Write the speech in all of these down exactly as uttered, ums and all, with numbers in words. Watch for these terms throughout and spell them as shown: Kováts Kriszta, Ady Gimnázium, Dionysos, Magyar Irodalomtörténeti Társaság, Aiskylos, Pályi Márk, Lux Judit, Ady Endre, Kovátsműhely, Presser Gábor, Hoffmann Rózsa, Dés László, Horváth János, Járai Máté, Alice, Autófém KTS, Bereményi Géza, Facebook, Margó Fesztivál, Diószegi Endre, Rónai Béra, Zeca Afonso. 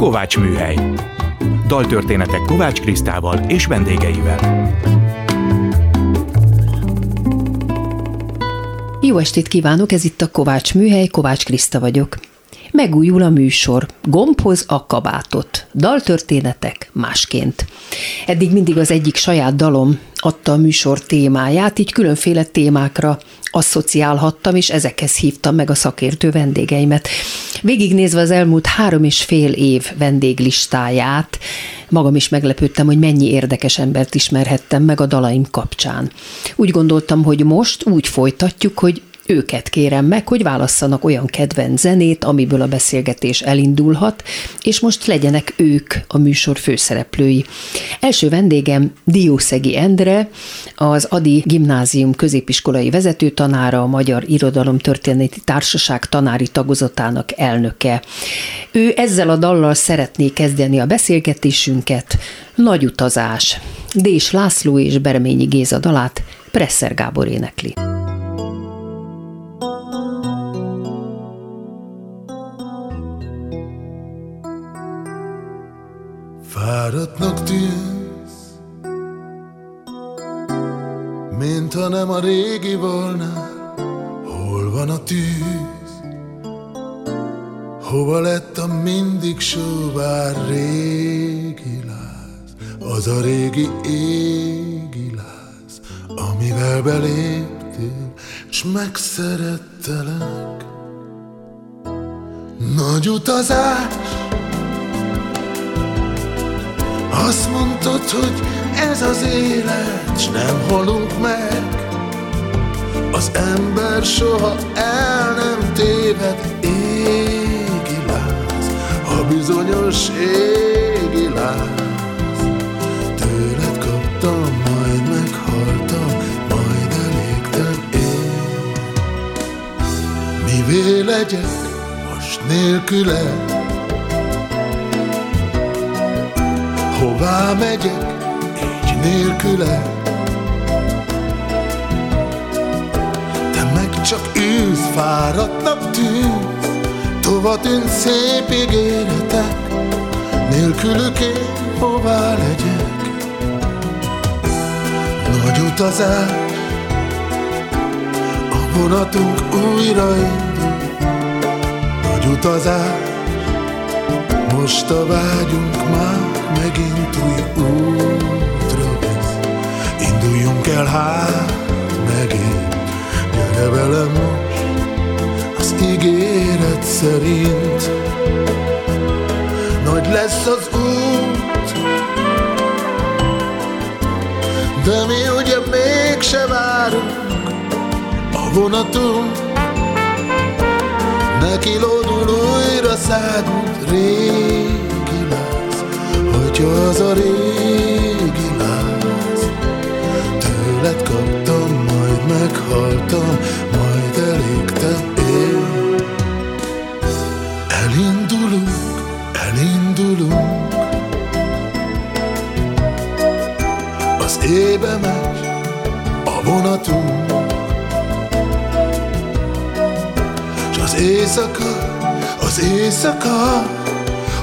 Kovátsműhely. Daltörténetek Kováts Krisztával és vendégeivel. Jó estét kívánok, ez itt a Kovátsműhely, Kováts Kriszta vagyok. Megújul a műsor. Gombhoz a kabátot. Daltörténetek másként. Eddig mindig az egyik saját dalom adta a műsor témáját, így különféle témákra asszociálhattam, és ezekhez hívtam meg a szakértő vendégeimet. Végignézve az elmúlt három és fél év vendéglistáját, magam is meglepődtem, hogy mennyi érdekes embert ismerhettem meg a dalaim kapcsán. Úgy gondoltam, hogy most úgy folytatjuk, hogy őket kérem meg, hogy válasszanak olyan kedvenc zenét, amiből a beszélgetés elindulhat, és most legyenek ők a műsor főszereplői. Első vendégem Diószegi Endre, az Ady Gimnázium középiskolai vezetőtanára, a Magyar Irodalomtörténeti Társaság tanári tagozatának elnöke. Ő ezzel a dallal szeretné kezdeni a beszélgetésünket, Nagy utazás. Dés László és Bereményi Géza dalát Presser Gábor énekli. Fáradtnak tűnsz, mint ha nem a régi volnál. Hol van a tűz? Hova lett a mindig sóvár régi láz? Az a régi égi láz, amivel beléptél, s megszerettelek. Nagy utazás! Azt mondtad, hogy ez az élet, s nem halunk meg. Az ember soha el nem téved. Égi láz, a bizonyos égi láz. Tőled kaptam, majd meghaltam, majd elégtem én. Mivé legyek most nélküled? Hová megyek így nélküle? Te meg csak űz, fáradtnak tűz. Tova tűnt szép ígéretek. Nélkülük én hová legyek? Nagy utazás. A vonatunk újraindul. Nagy utazás. Most a vágyunk már megint új útra visz. Induljunk el hát megint. Gyere vele most az ígéret szerint. Nagy lesz az út, de mi ugye mégse várunk. A vonatunk nekilódul, újra szágult rég. Az a régi láz. Tőled kaptam, majd meghaltam, majd elégtem én. Elindulunk, elindulunk. Az éjbe megy a vonatunk, s az éjszaka, az éjszaka,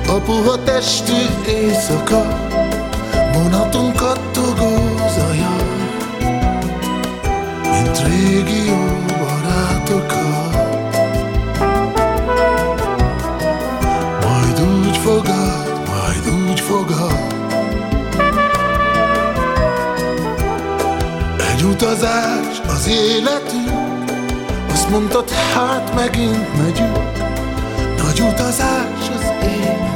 a puha testű éjszaka, vonatunk kattogó zaja, mint régi jó barátokat. Majd úgy fogad, majd úgy fogad. Egy utazás az életünk, azt mondtad, hát megint megyünk. Nagy utazás az életünk.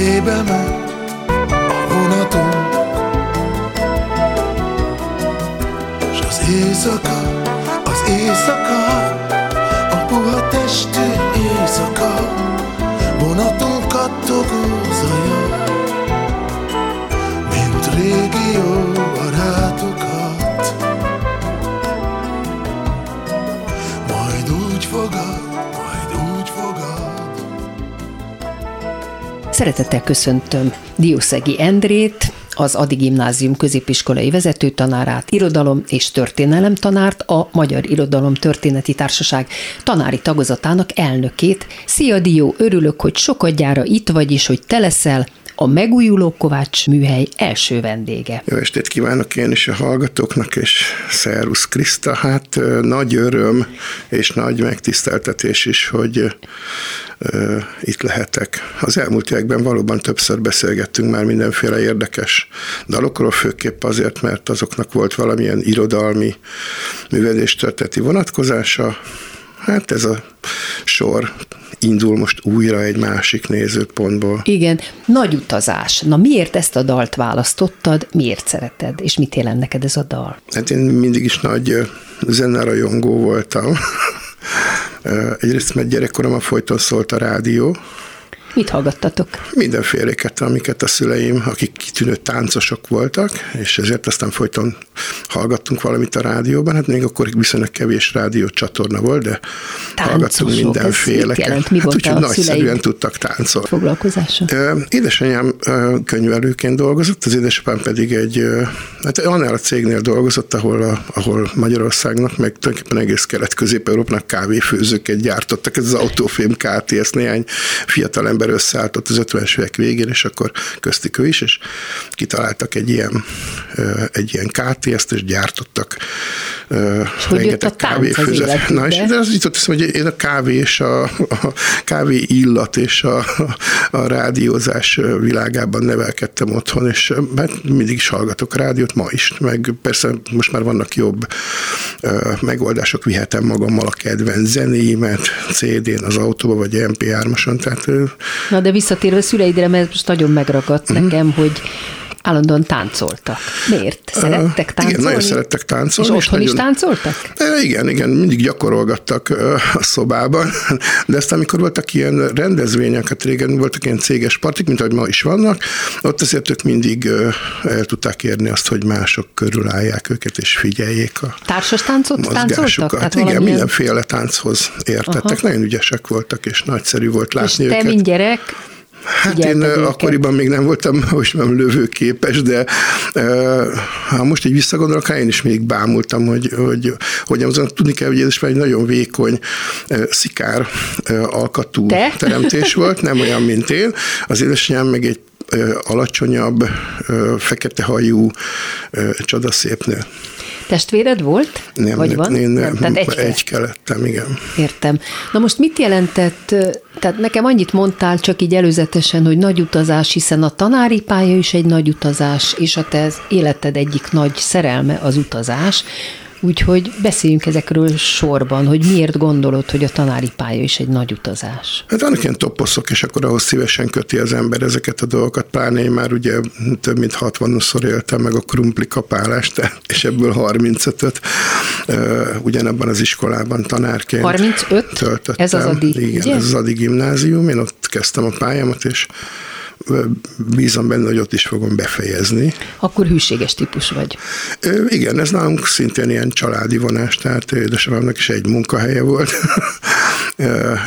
Éjbe megy a vonatunk, s az éjszaka, az éjszaka, a puha testű éjszaka, vonatunk kattogó zaja, mint régi jó barátokat. Majd úgy fogad, majd úgy fogad. Szeretettel köszöntöm Diószegi Endrét, az Ady Gimnázium középiskolai vezetőtanárát, irodalom és történelem tanárt, a Magyar Irodalomtörténeti Társaság tanári tagozatának elnökét. Szia, Dió, örülök, hogy sokadjára itt vagy, és hogy te leszel a megújuló Kovátsműhely első vendége. Jó estét kívánok én is a hallgatóknak, és szervusz, Kriszta. Hát nagy öröm és nagy megtiszteltetés is, hogy uh, itt lehetek. Az elmúlt években valóban többször beszélgettünk már mindenféle érdekes dalokról, főképp azért, mert azoknak volt valamilyen irodalmi műveléstörténeti vonatkozása. Hát ez a sor indul most újra egy másik nézőpontból. Igen, nagy utazás. Na miért ezt a dalt választottad, miért szereted, és mit jelent neked ez a dal? Hát én mindig is nagy zenerajongó voltam. Egyrészt, mert gyerekkoromban folyton szólt a rádió. Mit hallgattatok? Mindenféléket, amiket a szüleim, akik kitűnő táncosok voltak, és ezért aztán folyton hallgattunk valamit a rádióban. Hát még akkor viszonylag kevés rádiócsatorna volt, de táncosok, hallgattunk mindenféleket. Jelent, mi hát úgyhogy nagyszerűen tudtak táncolni. Foglalkozása? Édesanyám könyvelőként dolgozott, az édesapám pedig egy, hát annál a cégnél dolgozott, ahol, a, ahol Magyarországnak, meg tulajdonképpen egész Kelet-Közép-Európának kávéfőzőket gyártottak. Ez az Autófém K T S, néhány fiatal ember összeálltott az ötvenes évek végén, és akkor köztük ő is, és kitaláltak egy ilyen, egy ilyen ká té es-t, és gyártottak és rengeteg kávéfőzet. Na, és az jutott eszembe, hogy én a kávé és a, a kávé illat és a, a rádiózás világában nevelkedtem otthon, és mindig is hallgatok rádiót, ma is, meg persze most már vannak jobb megoldások, vihetem magammal a kedvenc zenéimet, cé dén, az autóba, vagy em pé három-ason, tehát na, de visszatérve szüleidre, mert most nagyon megragadt mm. nekem, hogy állandóan táncoltak. Miért? Szerettek táncolni? Igen, nagyon szerettek táncolni. És otthon és nagyon... is táncoltak? Igen, igen, mindig gyakorolgattak a szobában, de aztán, amikor voltak ilyen rendezvények, hát régen voltak ilyen céges partik, mint ahogy ma is vannak, ott azért ők mindig el tudták érni azt, hogy mások körülállják őket, és figyeljék a társas táncot táncoltak? Hát igen, valamilyen... mindenféle tánchoz értettek. Aha. Nagyon ügyesek voltak, és nagyszerű volt látni és őket. És te, mint gyerek... Hát én őket. Akkoriban még nem voltam, most nem lövőképes, de ha most így visszagondolok, hát én is még bámultam, hogy, hogy, hogy azon tudni kell, hogy ez egy nagyon vékony, szikár alkatú Te? teremtés volt, nem olyan, mint én. Az édesanyám meg egy alacsonyabb, fekete hajú, csodaszép nő. Testvéred volt? Nem, vagy van? Én nem, nem. Egy, egy kelettem, igen. Értem. Na most mit jelentett, tehát nekem annyit mondtál csak így előzetesen, hogy nagy utazás, hiszen a tanári pálya is egy nagy utazás, és a te életed egyik nagy szerelme az utazás, úgyhogy beszéljünk ezekről sorban, hogy miért gondolod, hogy a tanári pálya is egy nagy utazás? Hát vannak ilyen toposzok, és akkor ahhoz szívesen köti az ember ezeket a dolgokat. Pláne én már ugye több mint hatvanszor éltem meg a krumpli kapálást, és ebből harmincötöt ugyanabban az iskolában tanárként harmincöt töltöttem. Ez az Ady? Igen, ugye? Ez az Ady Gimnázium. Én ott kezdtem a pályámat, és bízom benne, hogy ott is fogom befejezni. Akkor hűséges típus vagy. Ö, igen, ez nálunk szintén ilyen családi vonás, tehát édesapámnak is egy munkahelye volt,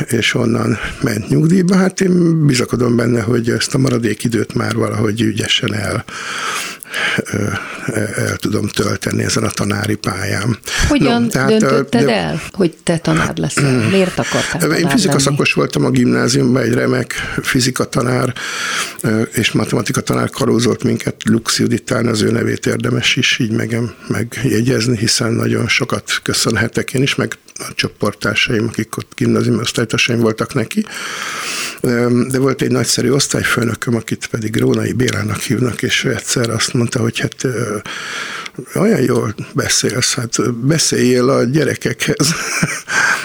és onnan ment nyugdíjba. Hát én bizakodom benne, hogy ezt a maradék időt már valahogy ügyesen el, el tudom tölteni ezen a tanári pályám. Hogyan no, tehát, döntötted de, el, hogy te tanár leszel? Miért akartál tanár Én fizikaszakos voltam a gimnáziumban, egy remek fizikatanár és matematikatanár karózolt minket, Lux Juditán, az ő nevét érdemes is így megem, megjegyezni, hiszen nagyon sokat köszönhetek én is, meg a csoporttársaim, akik ott gimnáziumi osztálytársaim voltak neki. De volt egy nagyszerű osztályfőnököm, akit pedig Rónai Bérának hívnak, és egyszer azt mondta, hogy hát olyan jól beszélsz, hát beszéljél a gyerekekhez.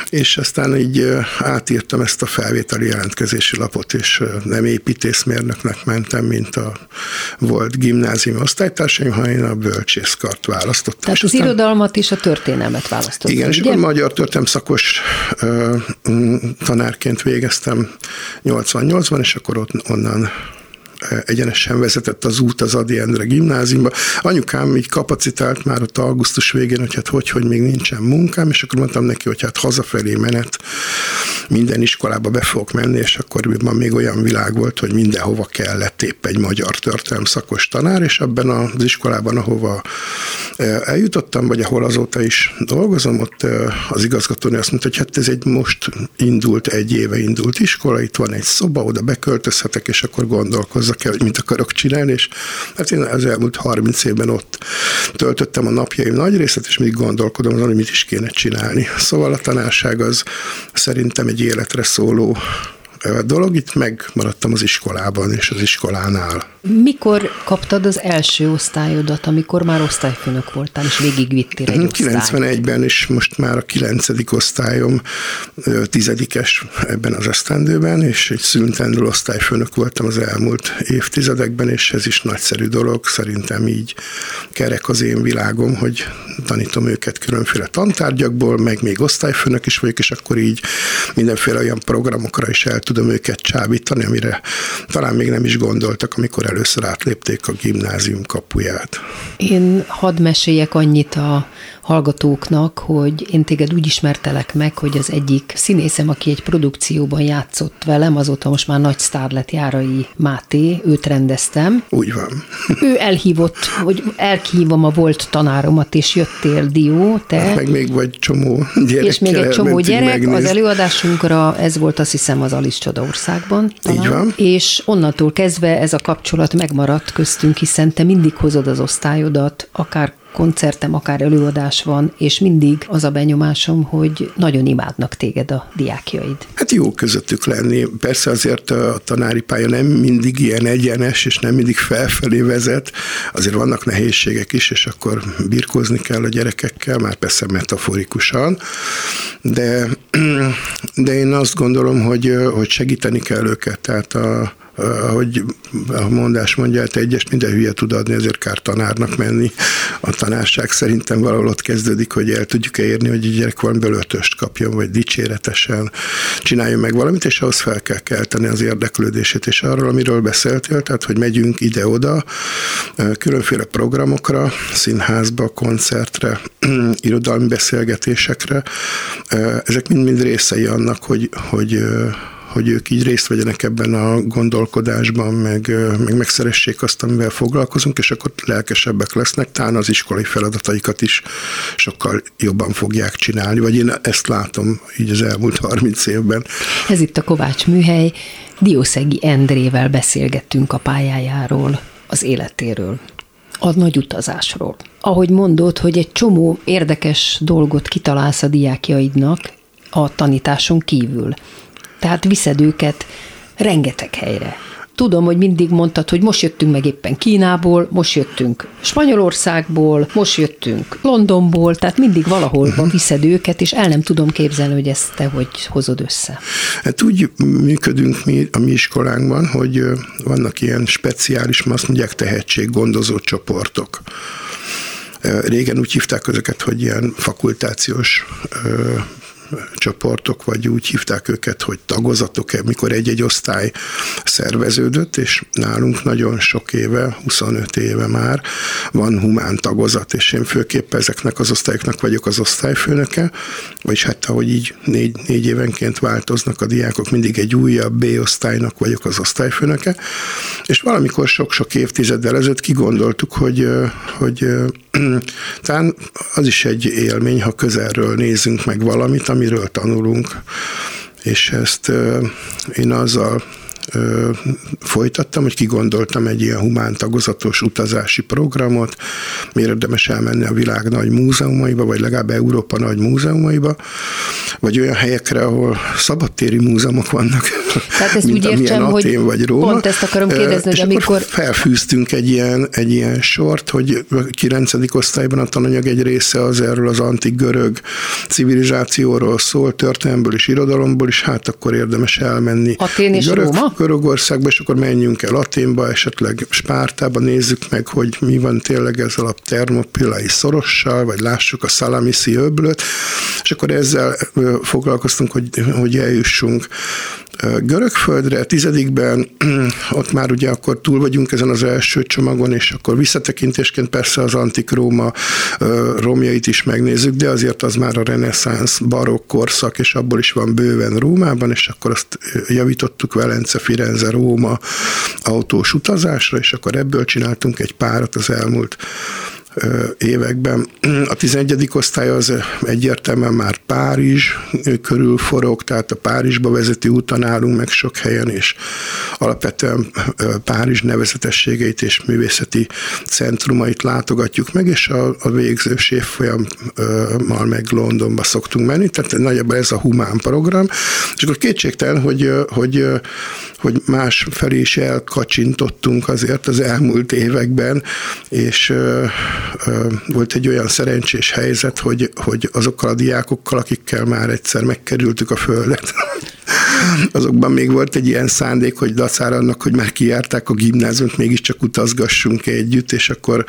És aztán így átírtam ezt a felvételi jelentkezési lapot, és nem építészmérnöknek mentem, mint a volt gimnáziumi osztálytársaim, hanem én a bölcsészkart választottam. Tehát és az aztán... irodalmat és a történelmet választottam. Igen, és a magyar történelemszakos uh, tanárként végeztem nyolcvannyolcban, és akkor ott onnan egyenesen vezetett az út az Ady Endre gimnáziumba. Anyukám így kapacitált már ott augusztus végén, hogy hát hogy, hogy még nincsen munkám, és akkor mondtam neki, hogy hát hazafelé menet minden iskolába be fogok menni, és akkoriban még olyan világ volt, hogy mindenhova kellett épp egy magyar történelem szakos tanár, és abban az iskolában, ahova eljutottam, vagy ahol azóta is dolgozom, ott az igazgatónő azt mondta, hogy hát ez egy most indult, egy éve indult iskola, itt van egy szoba, oda beköltözhetek, és akkor gondolkozzak el, hogy mit akarok csinálni, és hát én az elmúlt harminc évben ott töltöttem a napjaim nagy részét, és mindig gondolkodom azon, hogy mit is kéne csinálni. Szóval a tanárság az szerintem egy életre szóló dolog, itt megmaradtam az iskolában és az iskolánál. Mikor kaptad az első osztályodat, amikor már osztályfőnök voltál, és végigvittél egy osztályt? kilencvenegyben, és most már a kilencedik osztályom tizedikes ebben az esztendőben, és egy szüntelenül osztályfőnök voltam az elmúlt évtizedekben, és ez is nagyszerű dolog, szerintem így kerek az én világom, hogy tanítom őket különféle tantárgyakból, meg még osztályfőnök is vagyok, és akkor így mindenféle olyan programokra is el tudom őket csábítani, amire talán még nem is gondoltak, amikor először átlépték a gimnázium kapuját. Én hadd meséljek annyit a hallgatóknak, hogy én téged úgy ismertelek meg, hogy az egyik színészem, aki egy produkcióban játszott velem, azóta most már nagy sztár lett Járai Máté, őt rendeztem. Úgy van. Ő elhívott, hogy elkívom a volt tanáromat, és jöttél, Dió, te. Meg még vagy csomó gyerek. És még egy csomó gyerek, megnéz. Az előadásunkra ez volt, azt hiszem, az Alice Csodaországban. Így van. És onnantól kezdve ez a kapcsolat megmaradt köztünk, hiszen te mindig hozod az osztályodat, akár koncertem, akár előadás van, és mindig az a benyomásom, hogy nagyon imádnak téged a diákjaid. Hát jó közöttük lenni. Persze azért a tanári pálya nem mindig ilyen egyenes, és nem mindig felfelé vezet. Azért vannak nehézségek is, és akkor birkózni kell a gyerekekkel, már persze metaforikusan, de, de én azt gondolom, hogy, hogy segíteni kell őket, tehát a ahogy a mondás mondja, te egyes minden hülye tud adni, ezért kár tanárnak menni. A tanárság szerintem valahol ott kezdődik, hogy el tudjuk érni, hogy egy gyerek valamiből ötöst kapjon, vagy dicséretesen csináljon meg valamit, és ahhoz fel kell kelteni az érdeklődését, és arról, amiről beszéltél, tehát, hogy megyünk ide-oda, különféle programokra, színházba, koncertre, irodalmi beszélgetésekre. Ezek mind-mind részei annak, hogy, hogy hogy ők így részt vegyenek ebben a gondolkodásban, meg, meg megszeressék azt, amivel foglalkozunk, és akkor lelkesebbek lesznek, talán az iskolai feladataikat is sokkal jobban fogják csinálni, vagy én ezt látom így az elmúlt harminc évben. Ez itt a Kovátsműhely, Diószegi Endrével beszélgettünk a pályájáról, az életéről, a nagy utazásról. Ahogy mondod, hogy egy csomó érdekes dolgot kitalálsz a diákjaidnak a tanításon kívül. Tehát viszed őket rengeteg helyre. Tudom, hogy mindig mondtad, hogy most jöttünk meg éppen Kínából, most jöttünk Spanyolországból, most jöttünk Londonból, tehát mindig valahol viszed őket, és el nem tudom képzelni, hogy ezt te hogy hozod össze. Hát úgy működünk mi a mi iskolánkban, hogy vannak ilyen speciális, azt mondják, tehetséggondozó csoportok. Régen úgy hívták ezeket, hogy ilyen fakultációs csoportok, vagy úgy hívták őket, hogy tagozatok, mikor egy-egy osztály szerveződött, és nálunk nagyon sok éve, huszonöt éve már van humán tagozat, és én főképp ezeknek az osztályoknak vagyok az osztályfőnöke, vagyis hát ahogy így négy, négy évenként változnak a diákok, mindig egy újabb B-osztálynak vagyok az osztályfőnöke, és valamikor sok-sok évtizeddel ezelőtt kigondoltuk, hogy, hogy talán az is egy élmény, ha közelről nézünk meg valamit, amiről tanulunk, és ezt uh, én azzal Ö, folytattam, hogy kigondoltam egy ilyen humán tagozatos utazási programot, miért érdemes elmenni a világ nagy múzeumaiba, vagy legalább Európa nagy múzeumaiba, vagy olyan helyekre, ahol szabadtéri múzeumok vannak, tehát ezt mint úgy amilyen értsem, Atén hogy vagy Róma. Pont ezt akarom kérdezni, és hogy amikor... felfűztünk egy ilyen, egy ilyen sort, hogy a kilencedik osztályban a tananyag egy része az erről az antik görög civilizációról szól, történelmből és irodalomból is, hát akkor érdemes elmenni. Atén és görög, Róma? Görögországba, és akkor menjünk el Athénba, esetleg Spártába, nézzük meg, hogy mi van tényleg ezzel a termopilai szorossal, vagy lássuk a szalamiszi öblöt, és akkor ezzel foglalkoztunk, hogy, hogy eljussunk Görögföldre, tizedikben, ott már ugye akkor túl vagyunk ezen az első csomagon, és akkor visszatekintésként persze az antik Róma romjait is megnézzük, de azért az már a reneszánsz, barokk korszak, és abból is van bőven Rómában, és akkor azt javítottuk Velence, Firenze, Róma autós utazásra, és akkor ebből csináltunk egy párat az elmúlt években. A tizenegyedik osztály az egyértelműen már Párizs körül forog, tehát a Párizsba vezető úton állunk meg sok helyen, és alapvetően Párizs nevezetességeit és művészeti centrumait látogatjuk meg, és a, a végzős évfolyammal meg Londonba szoktunk menni, tehát nagyjából ez a humán program, és akkor kétségtelen, hogy, hogy, hogy más felé is elkacsintottunk azért az elmúlt években, és volt egy olyan szerencsés helyzet, hogy, hogy azokkal a diákokkal, akikkel már egyszer megkerültük a földet, azokban még volt egy ilyen szándék, hogy dacára annak, hogy már kijárták a gimnáziumot, mégiscsak utazgassunk együtt, és akkor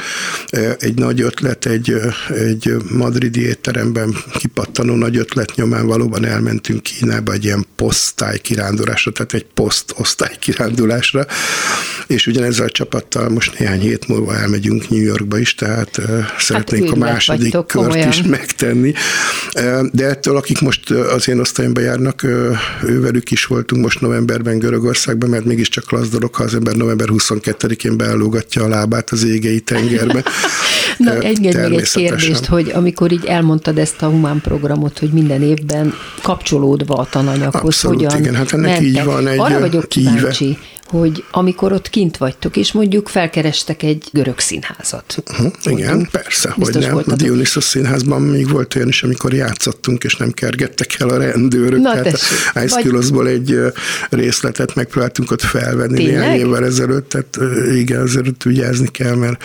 egy nagy ötlet, egy, egy madridi étteremben kipattanó nagy ötlet nyomán valóban elmentünk Kínába egy ilyen posztály kirándulásra, tehát egy poszt-osztály kirándulásra, és ugyanezzel a csapattal most néhány hét múlva elmegyünk New Yorkba is, tehát szeretnénk hát, a második vagytok, kört komolyan. Is megtenni. De ettől, akik most az én osztályomban járnak, ővelük is voltunk most novemberben Görögországban, mert mégiscsak klassz dolog, ha az ember november huszonkettedikén beállógatja a lábát az égei tengerbe. Na, engedj meg egy kérdést, hogy amikor így elmondtad ezt a humán programot, hogy minden évben kapcsolódva a tananyaghoz, abszolút, hogyan igen, hát ennek mentek. Így van egy arra vagyok kíváncsi, íve. Hogy amikor ott kint vagytok, és mondjuk felkerestek egy görög színházat. Uh-huh, igen, persze, hogy nem. A Dionysos színházban még volt olyan is, amikor játszottunk, és nem kergettek el a rendőrök. Na, tehát Aiskyloszból egy részletet megpróbáltunk ott felvenni néhány évvel ezelőtt, tehát igen, azért vigyázni kell, mert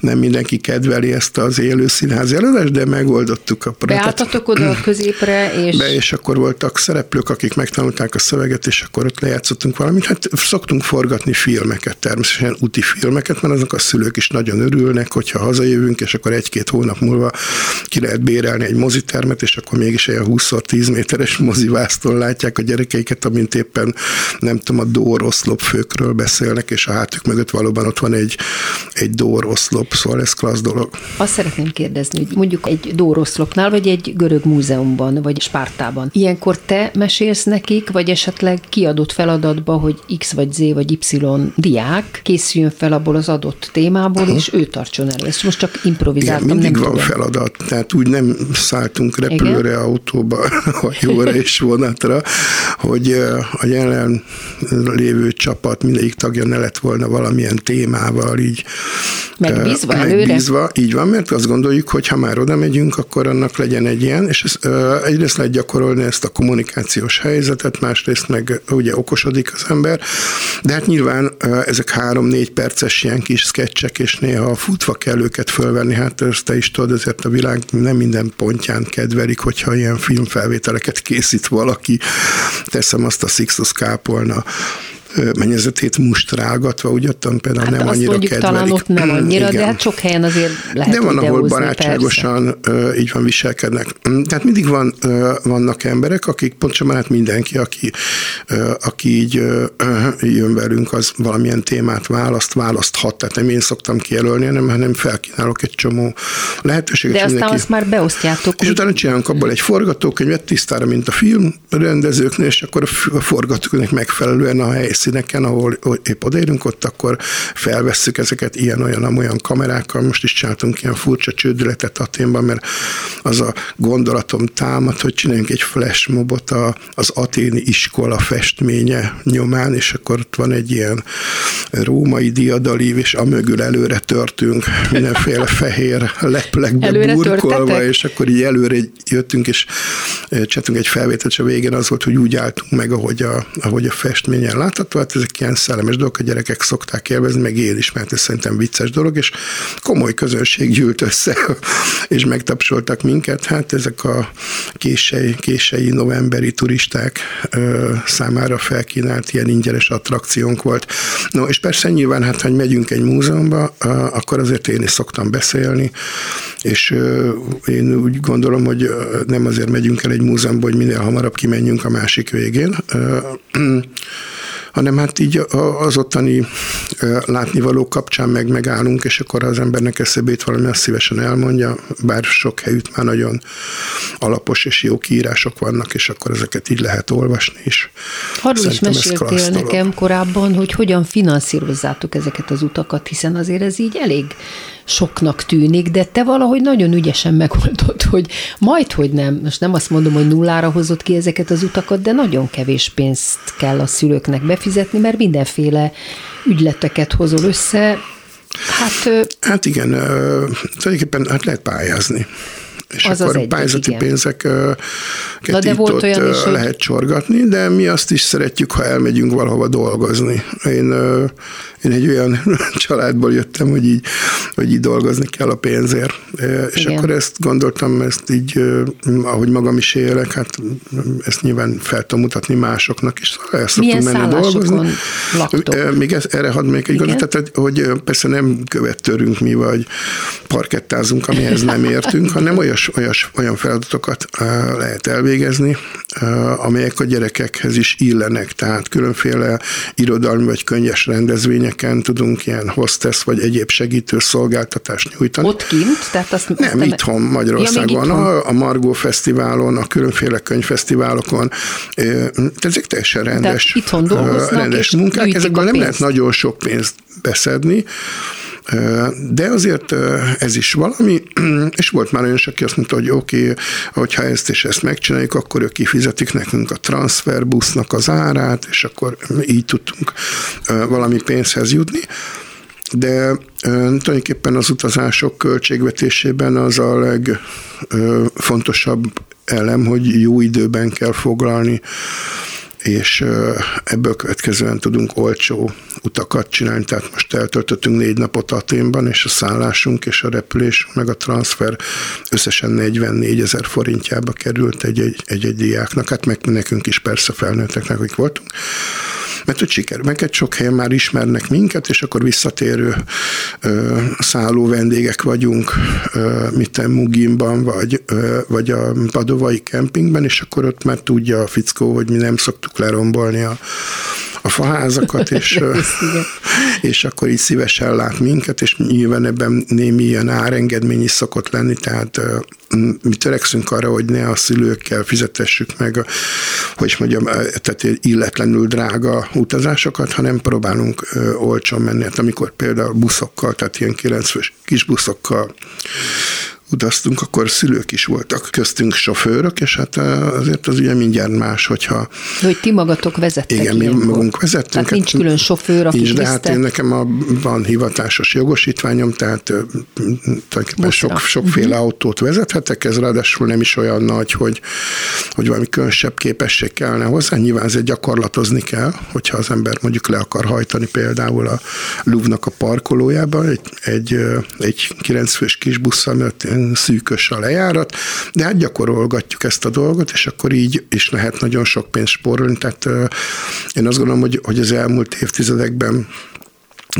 nem mindenki kedveli ezt az élő színház előadást, de megoldottuk a problémát. Beálltatok oda a középre, és... Be, és akkor voltak szereplők, akik megtanulták a szöveget, és akkor ott lejátszottunk valamit. Hát szoktunk forgatni filmeket, természetesen úti filmeket, mert azok a szülők is nagyon örülnek, hogyha hazajövünk, és akkor egy-két hónap múlva ki lehet bérelni egy mozitermet, és akkor mégis olyan húsz-tíz méteres mozivásztól látják a gyerekeiket, amint éppen nem tudom, a dóroszlopfőkről beszélnek, és a hátuk mögött valóban ott van egy, egy dóroszlop, szóval ez klassz dolog. Azt szeretném kérdezni, hogy mondjuk egy dóroszlopnál, vagy egy görög múzeumban, vagy Spártában. Ilyenkor te mesélsz nekik, vagy esetleg kiadott feladatba, hogy X vagy Z vagy Y diák készüljön fel abból az adott témából, uh-huh. és ő tartson elő. Ezt most csak improvizáltam. Igen, mindig nem van tudom. Feladat, tehát úgy nem szálltunk repülőre, igen? Autóba, hajóra és vonatra, hogy a jelen lévő csapat mindegyik tagja ne lett volna valamilyen témával így megbízva, uh, megbízva előre. Így van, mert azt gondoljuk, hogy ha már oda megyünk, akkor annak legyen egy ilyen, és ez, uh, egyrészt lehet gyakorolni ezt a kommunikációs helyzetet, másrészt meg ugye okosodik az ember, de hát nyilván ezek három-négy perces ilyen kis szketcsek, és néha futva kell őket fölvenni, hát ezt te is tudod, ezért a világ nem minden pontján kedvelik, hogyha ilyen filmfelvételeket készít valaki, teszem azt a Sixtus Kápolna mennyezetét mustrálgatva, úgy ottan például hát nem annyira mondjuk, kedvelik. Talán ott nem annyira, igen. De hát sok helyen azért lehet de van, ahol barátságosan persze. Így van viselkednek. Tehát mindig van, vannak emberek, akik pontosan hát mindenki, aki, aki így jön velünk, az valamilyen témát választ, választhat. Tehát nem én szoktam kijelölni, hanem, hanem felkínálok egy csomó lehetőséget. De aztán mindenki. Azt már beosztjátok. És úgy... utána csinálunk abból egy forgatókönyvet tisztára, mint a filmrendezőknél, és akkor a forgatókönyvnek megfelelően a helyszín színeken, ahol épp odaérünk, ott akkor felvesszük ezeket ilyen-olyan-amolyan kamerákkal. Most is csináltunk ilyen furcsa csődületet Athénban, mert az a gondolatom támad, hogy csináljunk egy flashmobot a, az athéni iskola festménye nyomán, és akkor ott van egy ilyen római diadalív, és amögül előre törtünk mindenféle fehér leplekbe előre burkolva, törtetek? És akkor így előre jöttünk, és csináltunk egy felvételt, és a végén az volt, hogy úgy álltunk meg, ahogy a, ahogy a festményen látható, hát ezek ilyen szellemes dolgok, a gyerekek szokták élvezni, meg én is, mert ez szerintem vicces dolog, és komoly közönség gyűlt össze, és megtapsoltak minket. Hát ezek a kései, kései novemberi turisták ö, számára felkínált ilyen ingyenes attrakciónk volt. No, és persze nyilván, hát ha megyünk egy múzeumba, a, akkor azért én is szoktam beszélni, és ö, én úgy gondolom, hogy nem azért megyünk el egy múzeumba, hogy minél hamarabb kimenjünk a másik végén, ö, ö, hanem hát így az ottani látnivaló kapcsán meg megállunk, és akkor az embernek eszébét valami azt szívesen elmondja, bár sok helyütt már nagyon alapos és jó kiírások vannak, és akkor ezeket így lehet olvasni is. Arról is meséltél nekem korábban, hogy hogyan finanszírozzátok ezeket az utakat, hiszen azért ez így elég soknak tűnik, de te valahogy nagyon ügyesen megoldod, hogy majd, hogy nem, most nem azt mondom, hogy nullára hozott ki ezeket az utakat, de nagyon kevés pénzt kell a szülőknek befizetni, mert mindenféle ügyleteket hozol össze. Hát, hát igen, tulajdonképpen hát lehet pályázni. És az akkor az pályázati egyik, pénzeket itt ott is, lehet hogy... csorgatni, de mi azt is szeretjük, ha elmegyünk valahova dolgozni. Én, én egy olyan családból jöttem, hogy így, hogy így dolgozni kell a pénzért. Igen. És akkor ezt gondoltam, ezt így, ahogy magam is élek, hát ezt nyilván fel tudom mutatni másoknak is. El szoktunk menni dolgozni. Laktok? Még ez, erre hadd még egy gondolatot, hogy persze nem követtörünk mi, vagy parkettázunk, amihez nem értünk, hanem olyas Olyas, olyan feladatokat lehet elvégezni, amelyek a gyerekekhez is illenek, tehát különféle irodalmi vagy könnyes rendezvényeken tudunk ilyen hostess vagy egyéb segítő szolgáltatást nyújtani. Ott kint? Tehát azt, azt nem, itthon Magyarországon, ja, itthon. A Margó Fesztiválon, a különféle könyvfesztiválokon, ezek teljesen rendes, itthon rendes munkák, ezekben nem lehet nagyon sok pénzt beszedni, de azért ez is valami, és volt már olyan, aki azt mondta, hogy oké, okay, hogyha ezt és ezt megcsináljuk, akkor ők kifizetik nekünk a transferbusznak az árát, és akkor így tudtunk valami pénzhez jutni. De tulajdonképpen az utazások költségvetésében az a legfontosabb elem, hogy jó időben kell foglalni, és ebből következően tudunk olcsó utakat csinálni, tehát most eltöltöttünk négy napot Athénban, és a szállásunk, és a repülés, meg a transfer összesen negyvennégyezer forintjába került egy-egy diáknak, hát meg nekünk is persze felnőtteknek, akik voltunk, mert hogy sikerülmeket sok helyen már ismernek minket, és akkor visszatérő ö, szálló vendégek vagyunk, miten Muginban, vagy, ö, vagy a padovai kempingben, és akkor ott már tudja a fickó, hogy mi nem szoktuk lerombolni a, a faházakat, és, és akkor így szívesen lát minket, és nyilván ebben némi ilyen árengedmény is szokott lenni, tehát ö, mi törekszünk arra, hogy ne a szülőkkel fizetessük meg, hogy is mondjam, tehát illetlenül drága utazásokat, hanem próbálunk olcsón menni. Hát amikor például buszokkal, tehát ilyen kilencfős kis buszokkal utaztunk, akkor szülők is voltak köztünk, sofőrök, és hát azért az ugye mindjárt más, hogyha... De hogy ti magatok vezettek. Igen, mi magunk vezettünk. Tehát nincs hát, külön sofőr, aki visztek. De hát én nekem a, van hivatásos jogosítványom, tehát tulajdonképpen sok, sokféle uh-huh. autót vezethetek, ez ráadásul nem is olyan nagy, hogy, hogy valami különösebb képesség kellene hozzá. Nyilván ezért gyakorlatozni kell, hogyha az ember mondjuk le akar hajtani például a Louvre-nak a parkolójába, egy, egy, egy kilencfős kis busszal, mert szűkös a lejárat, de hát gyakorolgatjuk ezt a dolgot, és akkor így is lehet nagyon sok pénzt spórolni. Tehát euh, én azt gondolom, hogy, hogy az elmúlt évtizedekben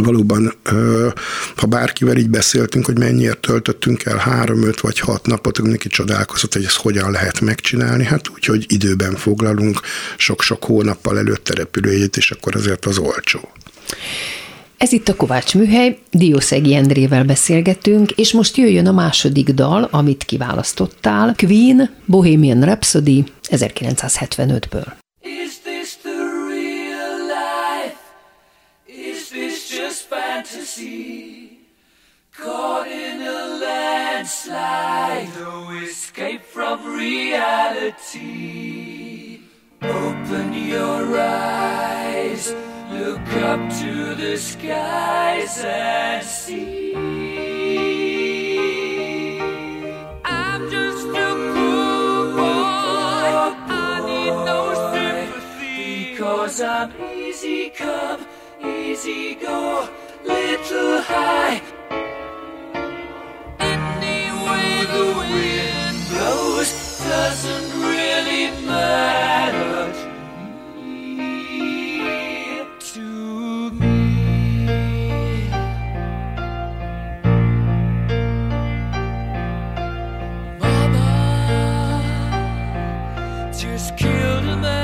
valóban, euh, ha bárkivel így beszéltünk, hogy mennyiért töltöttünk el három, öt vagy hat napot, neki csodálkozott, hogy ezt hogyan lehet megcsinálni. Hát úgy, hogy időben foglalunk sok-sok hónappal előtte repülőjét, és akkor azért az olcsó. Ez itt a Kovátsműhely, Diószegi Endrével beszélgetünk, és most jöjjön a második dal, amit kiválasztottál, Queen, Bohemian Rhapsody ezerkilencszázhetvenötből. Is this the real life? Is this just fantasy? Caught in a landslide, no escape from reality. Open your eyes, look up to the skies and see. I'm just a cool boy, I need no sympathy, because 'Cause I'm easy come, easy go, little high. Any way the wind blows doesn't really matter to me, to me. Mama just killed a man.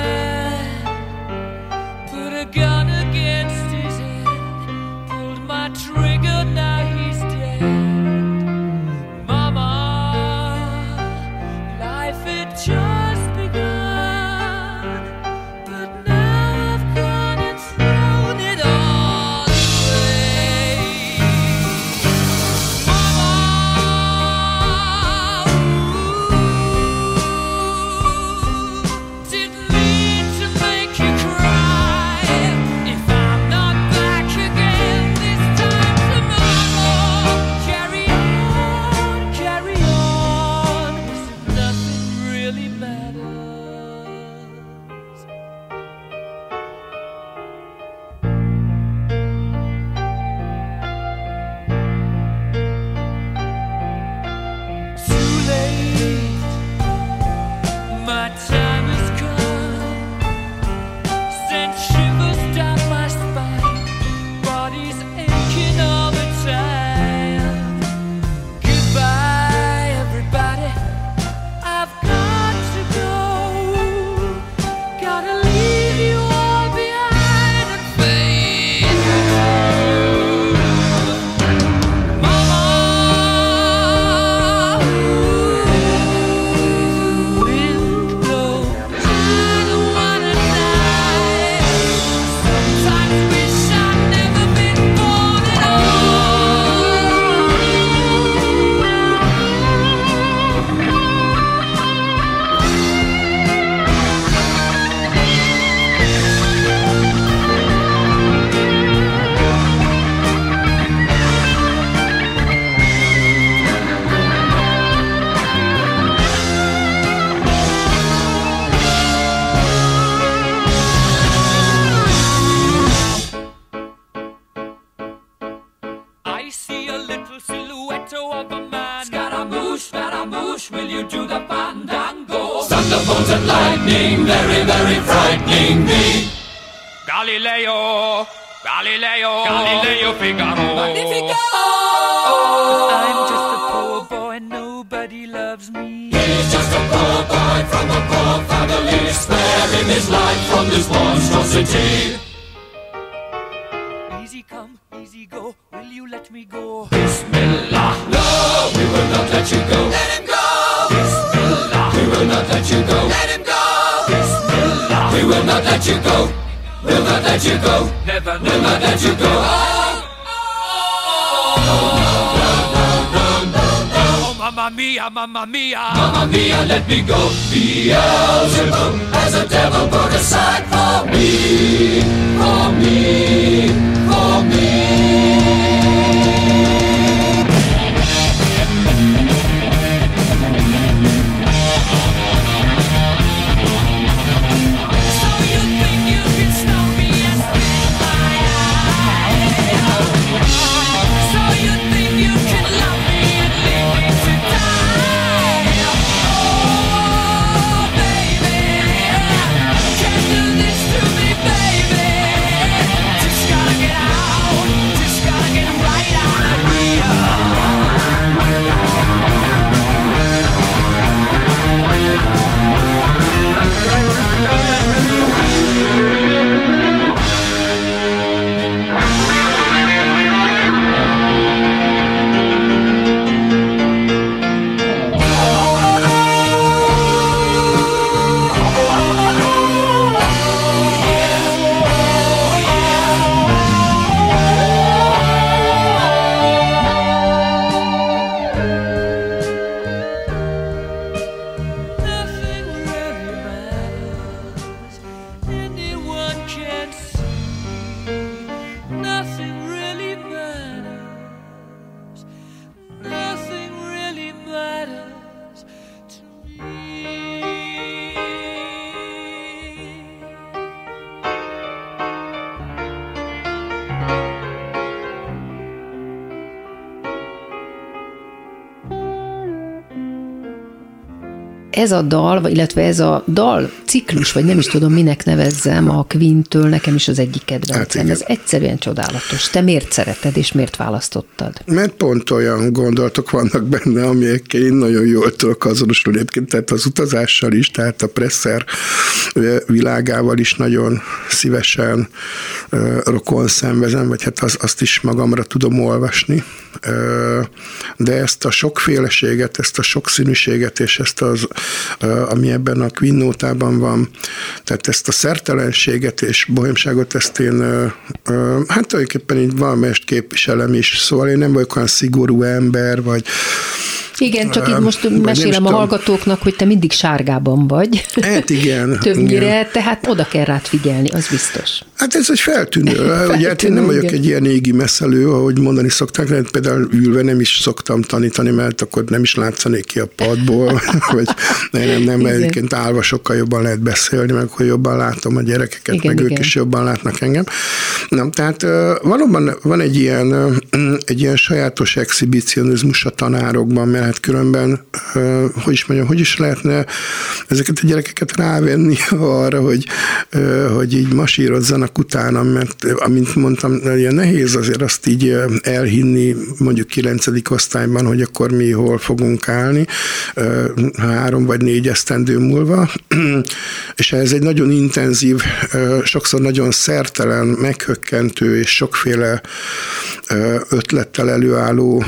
ez a dal, illetve ez a dal ciklus, vagy nem is tudom, minek nevezzem, a Queen-től nekem is az egyik kedvencem. Hát, ez egyszerűen csodálatos. Te miért szereted, és miért választottad? Mert pont olyan gondolatok vannak benne, amelyek én nagyon jól tudok azonosulni egyébként, tehát az utazással is, tehát a Presser világával is nagyon szívesen rokon szenvezem, vagy hát az, azt is magamra tudom olvasni. De ezt a sokféleséget, ezt a sokszínűséget, és ezt az, ami ebben a Queen nótában van, tehát ezt a szertelenséget és bohémságot, ezt én hát tulajdonképpen így valamelyest képviselem is, szóval én nem vagyok olyan szigorú ember, vagy igen, csak itt most mesélem a hallgatóknak, hogy te mindig sárgában vagy. Hát igen. Többnyire, igen. Tehát oda kell rád figyelni, az biztos. Hát ez egy feltűnő. feltűnő ugye, hát én nem vagyok egy ilyen égi meszelő, ahogy mondani szokták, mert például ülve nem is szoktam tanítani, mert akkor nem is látszanék ki a padból, vagy nem, nem, nem mert egyébként állva sokkal jobban lehet beszélni, meg hogy jobban látom a gyerekeket, igen, meg igen. Ők is jobban látnak engem. Na, tehát valóban van egy ilyen, egy ilyen sajátos exhibicionizmus a tanárokban, mert hát különben, hogy is mondjam, hogy is lehetne ezeket a gyerekeket rávenni arra, hogy, hogy így masírozzanak utána, mert amint mondtam, ilyen nehéz azért azt így elhinni mondjuk kilencedik osztályban, hogy akkor mi hol fogunk állni három vagy négy esztendő múlva, és ez egy nagyon intenzív, sokszor nagyon szertelen, meghökkentő és sokféle ötlettel előálló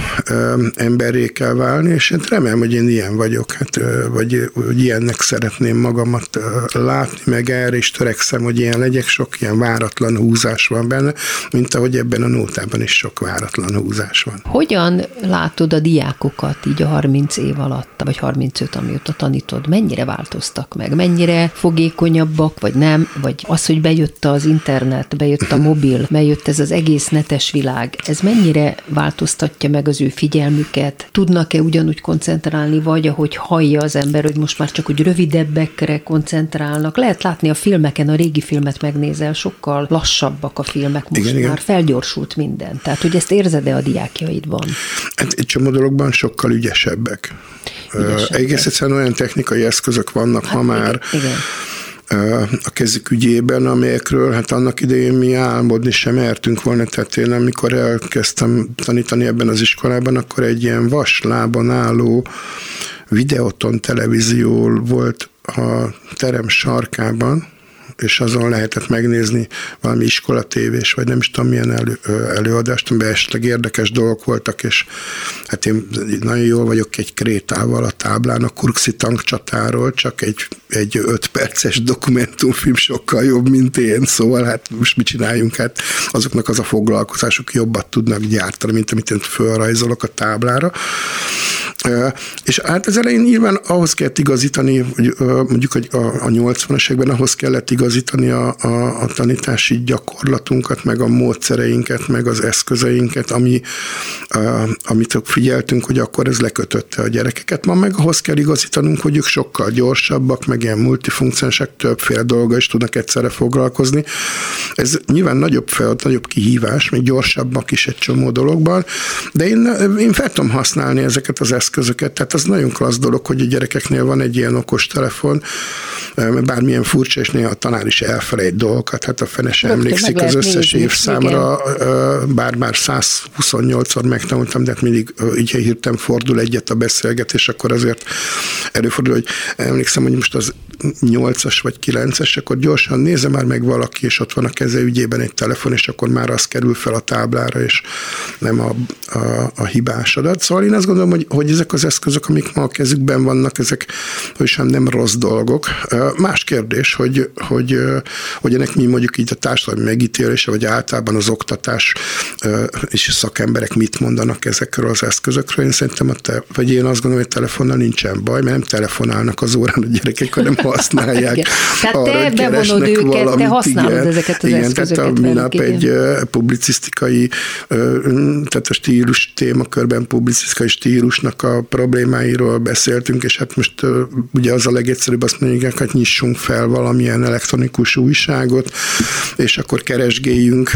emberré kell válni, és én remélem, hogy én ilyen vagyok, hát, vagy, vagy ilyennek szeretném magamat látni, meg erre is törekszem, hogy ilyen legyek, sok ilyen váratlan húzás van benne, mint ahogy ebben a nótában is sok váratlan húzás van. Hogyan látod a diákokat így a harminc év alatt, vagy harmincöt, amióta tanítod, mennyire változtak meg, mennyire fogékonyabbak, vagy nem, vagy az, hogy bejött az internet, bejött a mobil, bejött ez az egész netes világ, ez mennyire változtatja meg az ő figyelmüket? Tudnak-e ugyan úgy koncentrálni, vagy ahogy hallja az ember, hogy most már csak úgy rövidebbekre koncentrálnak. Lehet látni a filmeken, a régi filmet megnézel, sokkal lassabbak a filmek, most igen, már igen. Felgyorsult minden. Tehát, hogy ezt érzed-e a diákjaidban? Hát egy csomó dologban sokkal ügyesebbek. ügyesebbek. Egész egyszerűen olyan technikai eszközök vannak hát ma igen, már, igen. a kezük ügyében, amelyekről hát annak idején mi álmodni sem mertünk volna, tehát én amikor elkezdtem tanítani ebben az iskolában, akkor egy ilyen vaslábon álló videóton televízió volt a terem sarkában, és azon lehetett megnézni valami iskolatévés, vagy nem is tudom milyen elő, előadást, amiben esetleg érdekes dolgok voltak, és hát én nagyon jól vagyok egy krétával a táblán, a Kurxi tankcsatáról, csak egy, egy öt perces dokumentumfilm sokkal jobb, mint én, szóval hát most mit csináljunk, hát azoknak az a foglalkozások jobbat tudnak gyártani, mint amit én fölrajzolok a táblára. És hát az elején nyilván ahhoz kellett igazítani, mondjuk a, a nyolcvanas években ahhoz kellett igazítani a, a, a tanítási gyakorlatunkat, meg a módszereinket, meg az eszközeinket, ami, a, amit figyeltünk, hogy akkor ez lekötötte a gyerekeket. Ma meg ahhoz kell igazítanunk, hogy ők sokkal gyorsabbak, meg ilyen multifunkcionálisak, többféle dolga is tudnak egyszerre foglalkozni. Ez nyilván nagyobb feladat, nagyobb kihívás, még gyorsabbak is egy csomó dologban, de én, én fel tudom használni ezeket az eszközöket, közöket. Tehát az nagyon klassz dolog, hogy a gyerekeknél van egy ilyen okostelefon, bármilyen furcsa, és néha a tanár is elfelejt dolgokat, hát a fene sem emlékszik az összes évszámra, bár már százhuszonnyolcszor megtanultam, de hát mindig így hirtelen fordul egyet a beszélgetés, akkor azért előfordul, hogy emlékszem, hogy most az nyolcas vagy kilences, akkor gyorsan nézze már meg valaki, és ott van a keze ügyében egy telefon, és akkor már az kerül fel a táblára, és nem a, a, a hibás adat. Szóval én azt gondolom, hogy, hogy ezek az eszközök, amik ma a kezükben vannak, ezek hogy sem nem rossz dolgok. Más kérdés, hogy, hogy, hogy ennek mi mondjuk így a társadalmi megítélése, vagy általában az oktatás és szakemberek mit mondanak ezekről az eszközökről. Én szerintem, a te, vagy én azt gondolom, hogy telefonnal nincsen baj, mert nem telefonálnak az órán a gyerekek, hanem használják. Tehát te bevonod őket, valamit, te használod igen, ezeket az igen, eszközöket. Igen, tehát a minap egy igen. publicisztikai, tehát a stílus témakörben publicisztikai stílusnak a problémáiról beszéltünk, és hát most ugye az a legegyszerűbb azt mondjuk, hogy nyissunk fel valamilyen elektronikus újságot, és akkor keresgéljünk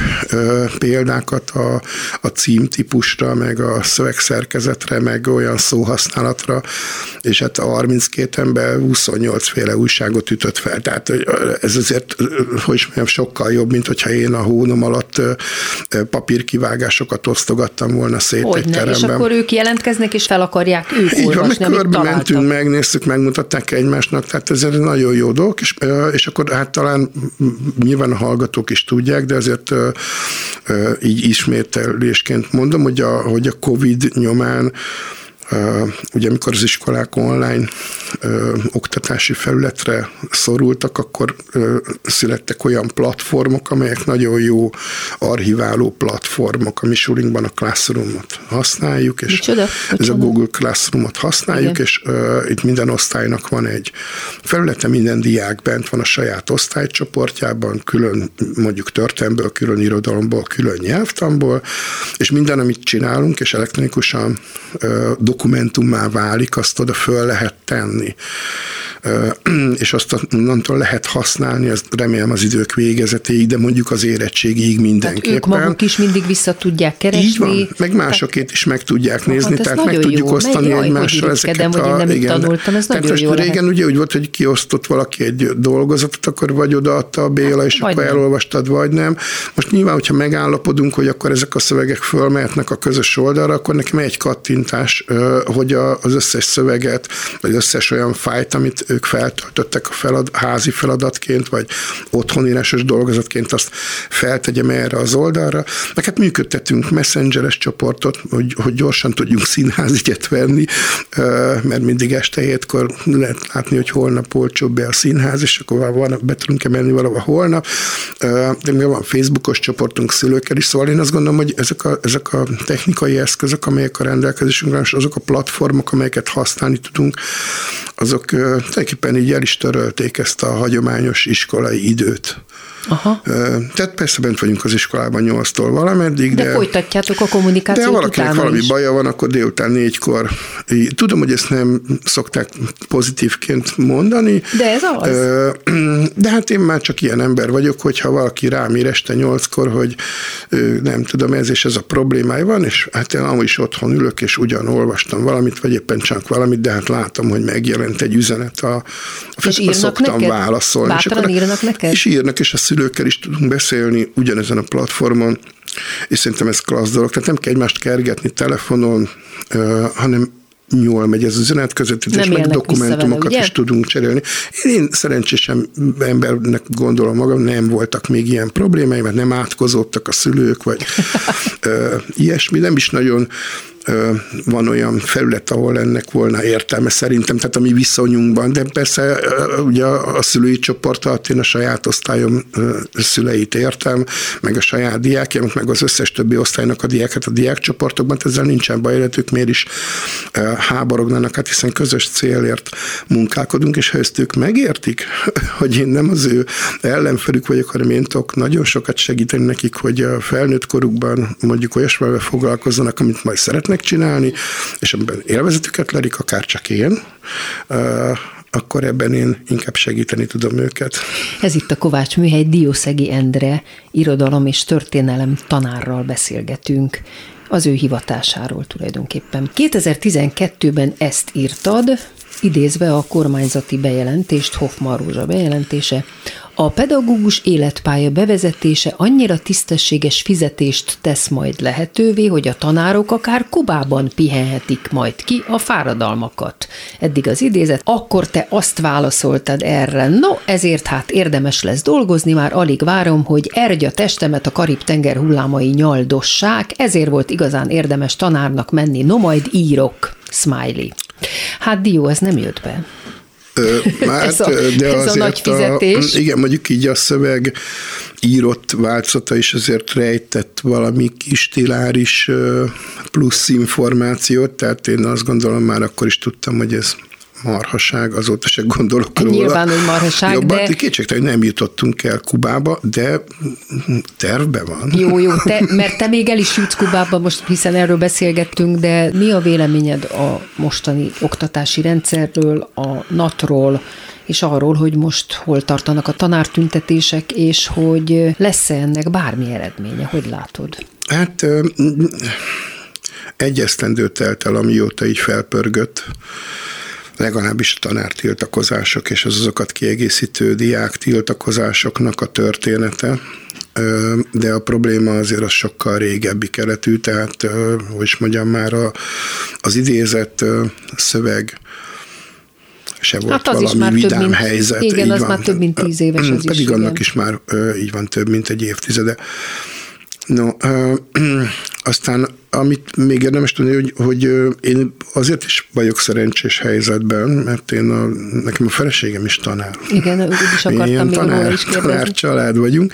példákat a, a címtípusra, meg a szövegszerkezetre, meg olyan szóhasználatra, és hát a harminckét ember huszonnyolc féle újságot ütött fel. Tehát ez azért, hogy mondjam, sokkal jobb, mint hogyha én a hónom alatt papírkivágásokat osztogattam volna szét Hogyne. egy teremben. És akkor ők jelentkeznek, és fel akarják ők olvasni, amit találtak. Így van, körbe mentünk, megnéztük, megmutatták egymásnak, tehát ez egy nagyon jó dolog, és, és akkor hát talán nyilván a hallgatók is tudják, de azért így ismételésként mondom, hogy a, hogy a Covid nyomán Uh, ugye amikor az iskolák online uh, oktatási felületre szorultak, akkor uh, születtek olyan platformok, amelyek nagyon jó archiváló platformok. A mi sulinkban a Classroom-ot használjuk, és Micsoda? Micsoda? ez a Google Classroom-ot használjuk, Igen. és uh, itt minden osztálynak van egy felülete, minden diák bent van a saját osztálycsoportjában, külön mondjuk történelmből, külön irodalomból, külön nyelvtanból, és minden, amit csinálunk, és elektronikusan uh, dokumentummá válik, azt oda föl lehet tenni. És azt onnantól lehet használni, azt remélem az idők végezetéig, de mondjuk az érettségig mindenképpen. Tehát ők maguk is mindig vissza tudják keresni. Így van, meg másokét is meg tudják nézni, hát tehát meg tudjuk jó. osztani Mely, egymásra ezeket a... Nem igen, tanultam, ez tehát most régen lehet. Ugye úgy volt, hogy kiosztott valaki egy dolgozatot, akkor vagy odaadta a Béla, hát, és akkor nem. elolvastad, vagy nem. Most nyilván, hogyha megállapodunk, hogy akkor ezek a szövegek fölmehetnek a közös oldalra, akkor nekem egy kattintás, hogy az összes szöveget, vagy összes olyan fájt, amit ők feltöltöttek a felad, házi feladatként, vagy otthonírásos dolgozatként, azt feltegyem erre az oldalra. Meg hát működtetünk messengeres csoportot, hogy, hogy gyorsan tudjunk színházigyet venni, mert mindig este hétkor lehet látni, hogy holnap olcsóbb be a színház, és akkor van, be tudunk-e menni valahol holnap. De még van Facebookos csoportunk szülőkkel is, szóval én azt gondolom, hogy ezek a, ezek a technikai eszközök, amelyek a rendelkezésünkre, és azok a platformok, amelyeket használni tudunk, azok tulajdonképpen így el is törölték ezt a hagyományos iskolai időt. Aha. Tehát persze bent vagyunk az iskolában nyolctól valameddig, de... De folytatjátok a kommunikációt utána is. De valakinek valami baja van, akkor délután négykor. Tudom, hogy ezt nem szokták pozitívként mondani. De ez az. De hát én már csak ilyen ember vagyok, hogyha valaki rám ír este nyolckor, hogy nem tudom, ez és ez a problémája van, és hát én amúgy is otthon ülök, és ugyan olvastam valamit, vagy éppen csak valamit, de hát látom, hogy megjelent egy üzenet. A, a és írnak szoktam neked? Válaszolni. Bátran írnak neked? És írnak, és a szülőkkel is tudunk beszélni ugyanezen a platformon, és szerintem ez klassz dolog. Tehát nem kell egymást kergetni telefonon, hanem jól megy ez az üzenet között, és meg dokumentumokat vele, is tudunk cserélni. Én, én szerencsésen embernek gondolom magam, nem voltak még ilyen problémáim, mert nem átkozottak a szülők, vagy ö, ilyesmi. Nem is nagyon ö, van olyan felület, ahol ennek volna értelme szerintem, tehát a mi viszonyunkban, de persze ö, ugye a szülői csoportot, én a saját osztályom ö, szüleit értem, meg a saját diákjaim, meg az összes többi osztálynak a diáket a diákcsoportokban, ezzel nincsen baj, életük miért is ö, háborognának, hát hiszen közös célért munkálkodunk, és ha ezt ők megértik, hogy én nem az ő ellenfelük vagyok, hanem én tudok nagyon sokat segíteni nekik, hogy a felnőtt korukban mondjuk olyasmivel foglalkozzanak, amit majd szeretnek csinálni, és amiben élvezetüket lelik, akár csak én, akkor ebben én inkább segíteni tudom őket. Ez itt a Kovács Műhely, Diószegi Endre irodalom és történelem tanárral beszélgetünk, az ő hivatásáról tulajdonképpen. kétezer-tizenkettőben ezt írtad, idézve a kormányzati bejelentést, Hoffmann Rózsa bejelentése. A pedagógus életpálya bevezetése annyira tisztességes fizetést tesz majd lehetővé, hogy a tanárok akár Kubában pihenhetik majd ki a fáradalmakat. Eddig az idézet, akkor te azt válaszoltad erre. No, ezért hát érdemes lesz dolgozni, már alig várom, hogy ergy a testemet a Karib-tenger hullámai nyaldossák, ezért volt igazán érdemes tanárnak menni, no majd írok. Smiley. Hát Dió, ez nem jött be. Ö, hát, ez a, de ez a nagy fizetés. A, igen, mondjuk így a szöveg írott változata is azért rejtett valami kis tiláris plusz információt, tehát én azt gondolom már akkor is tudtam, hogy ez marhaság, azóta se gondolok róla. Nyilván, hogy marhaság, jobban, de... Kétségtelen, hogy nem jutottunk el Kubába, de tervben van. Jó, jó, te, mert te még el is jutsz Kubába most, hiszen erről beszélgettünk, de mi a véleményed a mostani oktatási rendszerről, a nátról, és arról, hogy most hol tartanak a tanártüntetések, és hogy lesz-e ennek bármi eredménye? Hogy látod? Hát... Ö- Egy esztendő telt el, amióta így felpörgött, legalábbis a tanártiltakozások és az azokat kiegészítő diák tiltakozásoknak a története, de a probléma azért az sokkal régebbi keletű, tehát, hogy is mondjam, már a, az idézett szöveg se volt hát valami vidám mint, helyzet. Igen, az van. Már több mint tíz éves az Pedig is, annak igen. is már így van több mint egy évtizede. No, ö, ö, aztán amit még érdemes tudni, hogy, hogy én azért is vagyok szerencsés helyzetben, mert én a, nekem a feleségem is tanár. Igen, úgy is akartam ilyen még tanár, is tanár család vagyunk,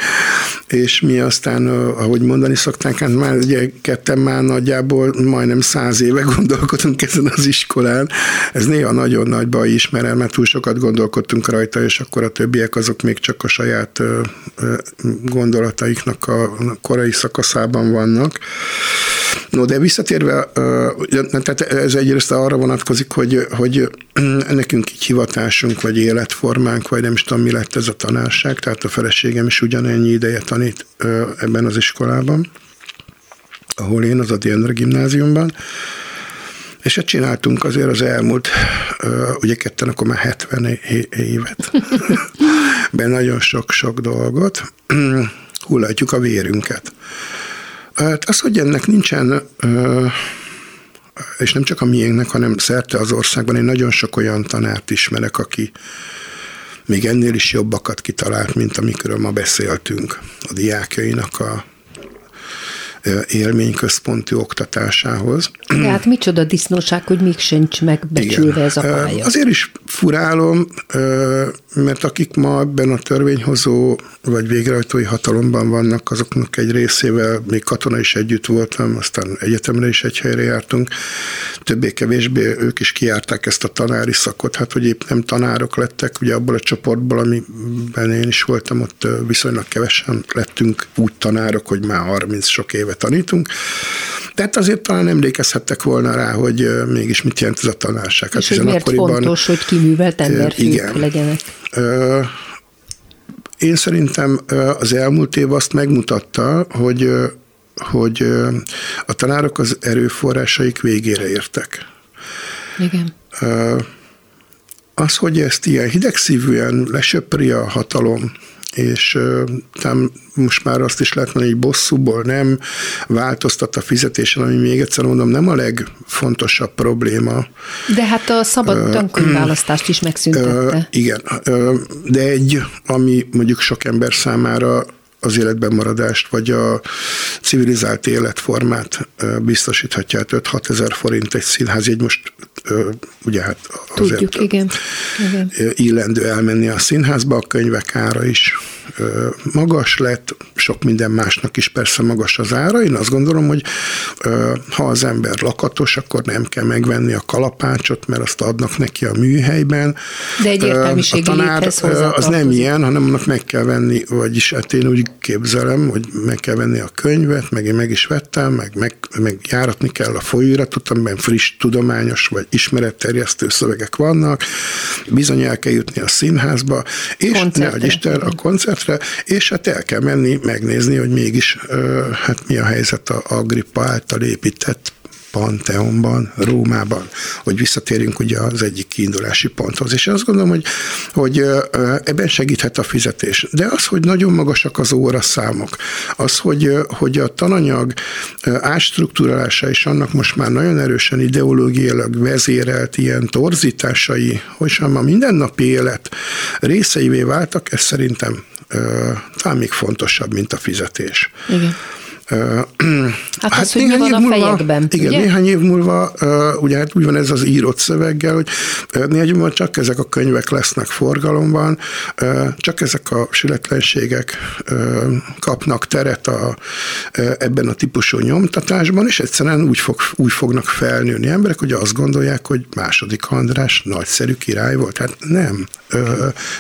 és mi aztán, ahogy mondani szokták, hát már ugye ketten már nagyjából majdnem száz éve gondolkodunk ezen az iskolán. Ez néha nagyon nagy baj is, mert, mert túl sokat gondolkodtunk rajta, és akkor a többiek azok még csak a saját gondolataiknak a korai szakaszában vannak. No, de visszatérve, tehát ez egyrészt arra vonatkozik, hogy, hogy nekünk így hivatásunk, vagy életformánk, vagy nem is tudom, mi lett ez a tanárság, tehát a feleségem is ugyanennyi ideje tanít ebben az iskolában, ahol én, az Ady Endre gimnáziumban, és hát csináltunk azért az elmúlt, ugye ketten akkor már hetven évet, be nagyon sok-sok dolgot, hullatjuk a vérünket. Hát az, hogy ennek nincsen, és nem csak a miénknek, hanem szerte az országban, én nagyon sok olyan tanárt ismerek, aki még ennél is jobbakat kitalált, mint amikről ma beszéltünk, a diákjainak a élményközpontú oktatásához. De hát micsoda disznóság, hogy még sincs megbecsülve igen. ez a pálya. Azért is furálom, mert akik ma ebben a törvényhozó vagy végrehajtói hatalomban vannak, azoknak egy részével, még katona is együtt voltam, aztán egyetemre is egy helyre jártunk, többé-kevésbé ők is kijárták ezt a tanári szakot, hát hogy épp nem tanárok lettek, ugye abból a csoportból, amiben én is voltam, ott viszonylag kevesen lettünk úgy tanárok, hogy már harminc sok éve tanítunk, tehát azért talán emlékezhettek volna rá, hogy mégis mit jelent ez a tanárság. Hát és hogy miért fontos, hogy kiművelt emberfők legyenek. Én szerintem az elmúlt év azt megmutatta, hogy, hogy a tanárok az erőforrásaik végére értek. Igen. Az, hogy ezt ilyen hidegszívűen lesöpri a hatalom, és tám, most már azt is lehet mondani, hogy bosszúból nem változtat a fizetésen, ami még egyszer mondom, nem a legfontosabb probléma. De hát a szabad tankönyvválasztást is megszüntette. Igen, de egy, ami mondjuk sok ember számára az életben maradást, vagy a civilizált életformát biztosíthatja, hát öt-hat ezer forint egy színházjegy, most ugye hát azért tudjuk, igen. Igen. illendő elmenni a színházba, a könyvek ára is magas lett, sok minden másnak is persze magas az ára, én azt gondolom, hogy ha az ember lakatos, akkor nem kell megvenni a kalapácsot, mert azt adnak neki a műhelyben. De egy értelmiségi léthez hozzátartozik. Az nem ilyen, hanem annak meg kell venni, vagyis hát én úgy képzelem, hogy meg kell venni a könyvet, meg én meg is vettem, meg, meg, meg járatni kell a folyóiratot, amiben friss, tudományos vagy ismeretterjesztő szövegek vannak, bizony el kell jutni a színházba, és nehogy Isten a koncertre, és hát el kell menni, megnézni, hogy mégis hát mi a helyzet a Agrippa által épített Pantheonban, Rómában, hogy visszatérjünk ugye az egyik kiindulási ponthoz. És azt gondolom, hogy, hogy ebben segíthet a fizetés. De az, hogy nagyon magasak az óraszámok, az, hogy, hogy a tananyag átstruktúrálása és annak most már nagyon erősen ideológiailag vezérelt ilyen torzításai, hogy ma mindennapi élet részeivé váltak, ez szerintem talán még fontosabb, mint a fizetés. Igen. Hát, hát az, hogy mi van a múlva, fejekben. Igen, ugye? Néhány év múlva, ugye hát úgy van ez az írott szöveggel, hogy néhány év múlva csak ezek a könyvek lesznek forgalomban, csak ezek a sületlenségek kapnak teret a, ebben a típusú nyomtatásban, és egyszerűen úgy, fog, úgy fognak felnőni emberek, hogy azt gondolják, hogy második András nagyszerű király volt. Hát nem,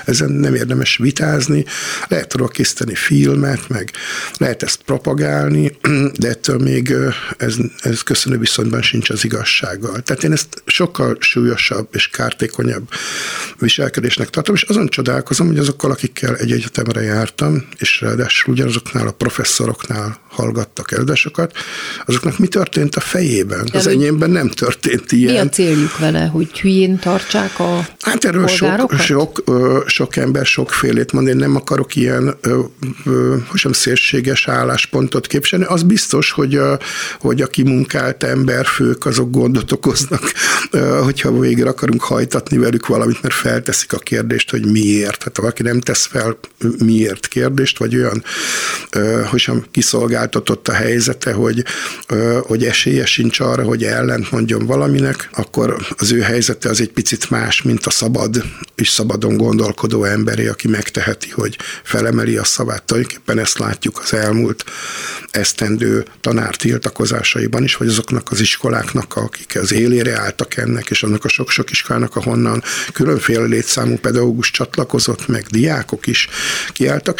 ezen nem érdemes vitázni, lehet róla készíteni filmet, meg lehet ezt propagálni, de ettől még ez, ez köszönő viszonyban sincs az igazsággal. Tehát én ezt sokkal súlyosabb és kártékonyabb viselkedésnek tartom, és azon csodálkozom, hogy azokkal, akikkel egy egyetemre jártam, és ráadásul ugyanazoknál a professzoroknál hallgattak előadásokat, azoknak mi történt a fejében? Az enyémben nem történt ilyen. Mi a céljuk vele, hogy hülyén tartsák a hát erről sok, sok, sok ember sokfélét mond, én nem akarok ilyen sem szélséges álláspontot képviselni. Az biztos, hogy, a, hogy a kimunkált emberfők azok gondot okoznak, hogyha végre akarunk hajtatni velük valamit, mert felteszik a kérdést, hogy miért. Hát valaki nem tesz fel miért kérdést, vagy olyan, hogy sem kiszolgáltatott a helyzete, hogy, hogy esélye sincs arra, hogy ellent mondjon valaminek, akkor az ő helyzete az egy picit más, mint a szabad és szabadon gondolkodó emberé, aki megteheti, hogy felemeli a szavát. Tulajdonképpen ezt látjuk az elmúlt esztendő tanár tiltakozásaiban is, vagy azoknak az iskoláknak, akik az élére álltak ennek, és annak a sok-sok iskolának, ahonnan különféle létszámú pedagógus csatlakozott, meg diákok is kiálltak.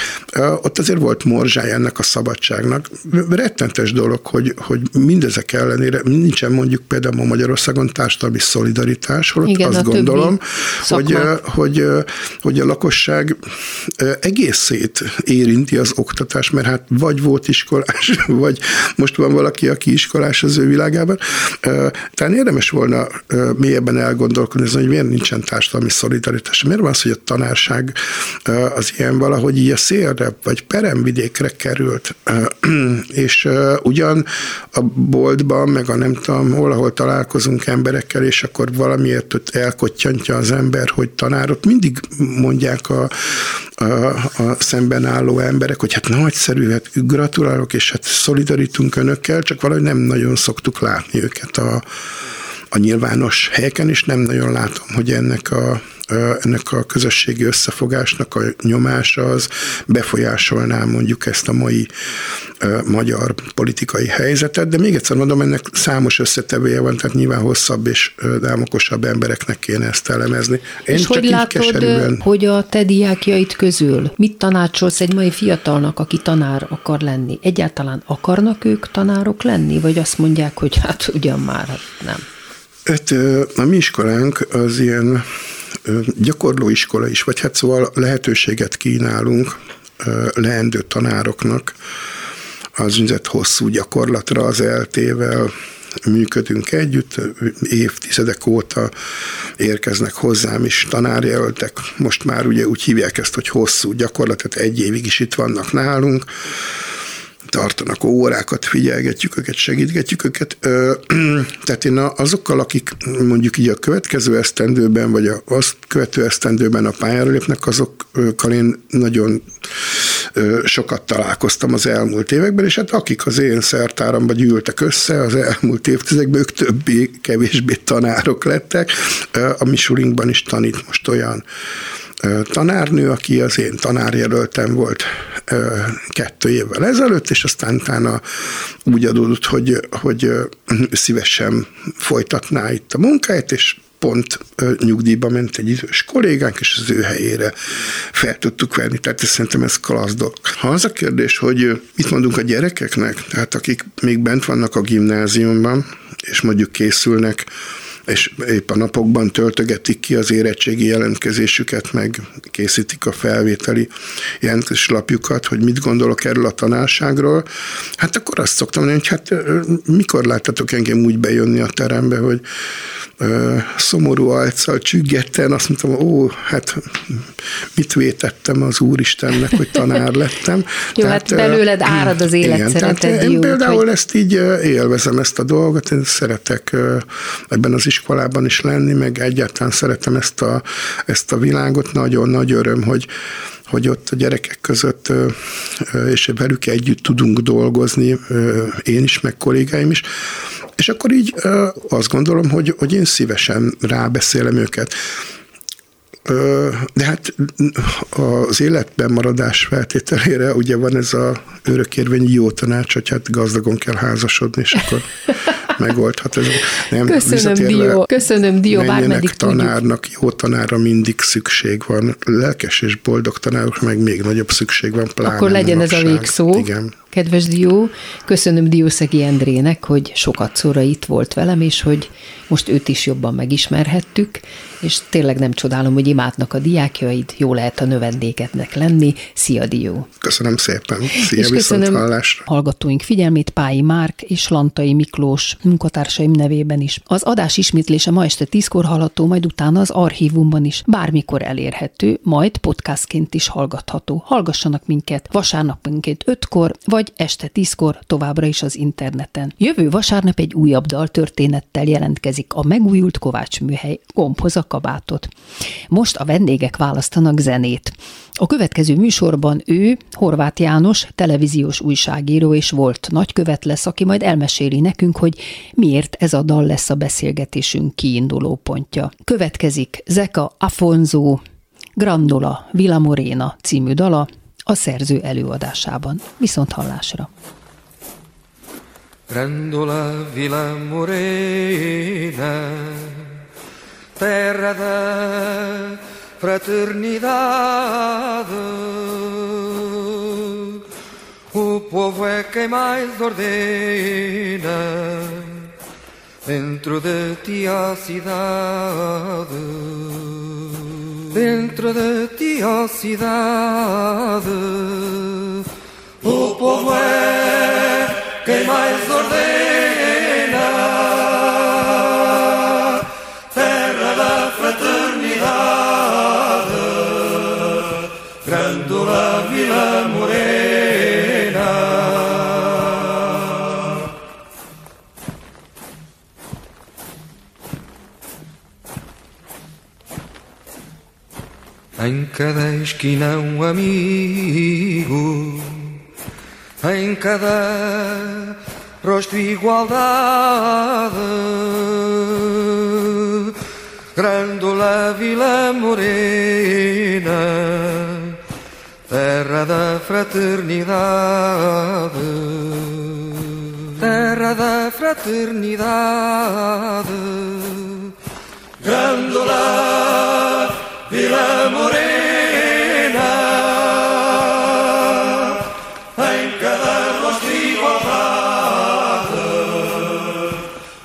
Ott azért volt morzsája ennek a szabadságnak. Rettentes dolog, hogy, hogy mindezek ellenére nincsen mondjuk például Magyarországon társadalmi szolidaritás, holott igen, azt gondolom, hogy, hogy, hogy a lakosság egészét érinti az oktatás, mert hát vagy volt iskolás, vagy most van valaki, aki iskolás az ő világában. Tehát érdemes volna mélyebben elgondolkodni, hogy miért nincsen társadalmi szolidaritás. Miért van az, hogy a tanárság az ilyen valahogy így a szélre, vagy peremvidékre került, és ugyan a boltban, meg a nem tudom hol, ahol találkozunk emberekkel, és akkor valamiért ott elkottyantja az ember, hogy tanárot mindig mondják a, a, a szemben álló emberek, hogy hát nagyszerű, hát gratulálok, és hát szolidarítunk önökkel, csak valahogy nem nagyon szoktuk látni őket a, a nyilvános helyeken, és nem nagyon látom, hogy ennek a, ennek a közösségi összefogásnak a nyomása az befolyásolná mondjuk ezt a mai e, magyar politikai helyzetet, de még egyszer mondom, ennek számos összetevője van, tehát nyilván hosszabb és dámokosabb embereknek kéne ezt elemezni. Én és hogy látod, keserűen... hogy a te diákjaid közül mit tanácsolsz egy mai fiatalnak, aki tanár akar lenni? Egyáltalán akarnak ők tanárok lenni, vagy azt mondják, hogy hát ugyan már nem? Hát a mi iskolánk az ilyen gyakorlóiskola is, vagy hát szóval lehetőséget kínálunk leendő tanároknak az úgynevezett hosszú gyakorlatra, az é el té-vel működünk együtt, évtizedek óta érkeznek hozzám is tanárjelöltek, most már ugye úgy hívják ezt, hogy hosszú gyakorlat, tehát egy évig is itt vannak nálunk, tartanak órákat, figyelgetjük őket, segítgetjük őket. Tehát én azokkal, akik mondjuk így a következő esztendőben, vagy azt követő esztendőben a pályára lépnek, azokkal én nagyon sokat találkoztam az elmúlt években, és hát akik az én szertáramba gyűltek össze az elmúlt évtizedekben, ők többé-kevésbé tanárok lettek. A mi sulinkban is tanít most olyan tanárnő, aki az én tanárjelöltem volt kettő évvel ezelőtt, és aztán utána úgy adódott, hogy, hogy szívesen folytatná itt a munkáját, és pont nyugdíjba ment egy idős kollégánk, és az ő helyére fel tudtuk venni. Tehát szerintem ez klassz dolog. Ha az a kérdés, hogy mit mondunk a gyerekeknek, tehát akik még bent vannak a gimnáziumban, és mondjuk készülnek, és épp a napokban töltögetik ki az érettségi jelentkezésüket, meg készítik a felvételi jelentkezési lapjukat, hogy mit gondolok erről a tanárságról, hát akkor azt szoktam mondani, hogy hát mikor láttatok engem úgy bejönni a terembe, hogy ö, szomorú arccal, csüggetten azt mondtam, ó, hát mit vétettem az Úristennek, hogy tanár lettem. Jó, tehát, hát belőled árad az életszeretet. Én például hogy... ezt így élvezem, ezt a dolgot, én szeretek ebben az iskolában is lenni, meg egyáltalán szeretem ezt a, ezt a világot. Nagyon nagy öröm, hogy, hogy ott a gyerekek között és velük együtt tudunk dolgozni, én is, meg kollégáim is. És akkor így azt gondolom, hogy, hogy én szívesen rábeszélem őket. De hát az életben maradás feltételére ugye van ez a örökérvényi jó tanács, hogy hát gazdagon kell házasodni, és akkor megoldhat ez. Nem, köszönöm, Dió. Köszönöm, Dió, bármeddig tanárnak, tudjuk. Jó tanára mindig szükség van. Lelkes és boldog tanárokra meg még nagyobb szükség van. Pláne akkor legyen manapság. Ez a végszó. Igen. Kedves Dió, köszönöm Diószegi Endrének, hogy sokat szóra itt volt velem, és hogy most őt is jobban megismerhettük, és tényleg nem csodálom, hogy imádnak a diákjaid, jó lehet a növendékednek lenni. Szia, Dió! Köszönöm szépen! Szia, és köszönöm hallásra. Hallgatóink figyelmét Pályi Márk és Lantai Miklós munkatársaim nevében is. Az adás ismétlése ma este tízkor hallható, majd utána az archívumban is bármikor elérhető, majd podcastként is hallgatható. Hallgassanak minket vasárnapunként ötkor, vagy vagy este tízkor továbbra is az interneten. Jövő vasárnap egy újabb daltörténettel jelentkezik a megújult Kovátsműhely, Gombhoz a kabátot. Most a vendégek választanak zenét. A következő műsorban ő, Horváth János, televíziós újságíró és volt nagykövet lesz, aki majd elmeséli nekünk, hogy miért ez a dal lesz a beszélgetésünk kiinduló pontja. Következik Zeca Afonso, Grândola Vila Morena című dala, a szerző előadásában. Viszont hallásra! Grândola Vila Morena, terra da fraternidade, o povo é quem mais ordena, dentro de ti a cidade. Dentro de ti, ó cidade, o povo é quem mais ordena, terra da fraternidade, Grândola Vila Morena. Em cada esquina um amigo, em cada rosto igualdade, Grândola Vila Morena, terra da fraternidade, terra da fraternidade, Grândola Vila Morena, em cada rosto igualdade,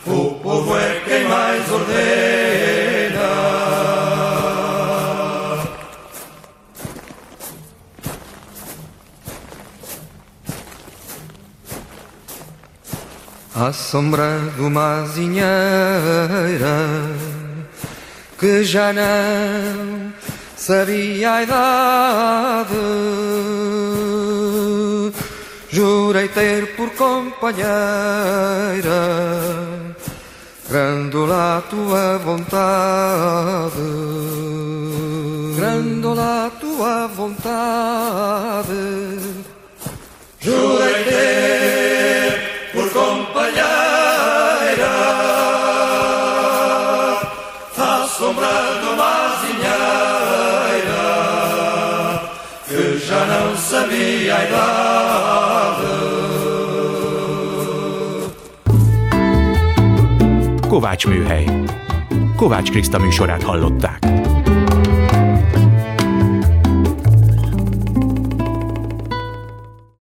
o povo é quem mais ordena. À sombra de uma azinheira, que já não sabia a idade, jurei ter por companheira Grândola, tua vontade, Grândola, tua vontade, jurei ter por companheira sabia a idade. Kovátsműhely. Kováts Kriszta műsorát hallották.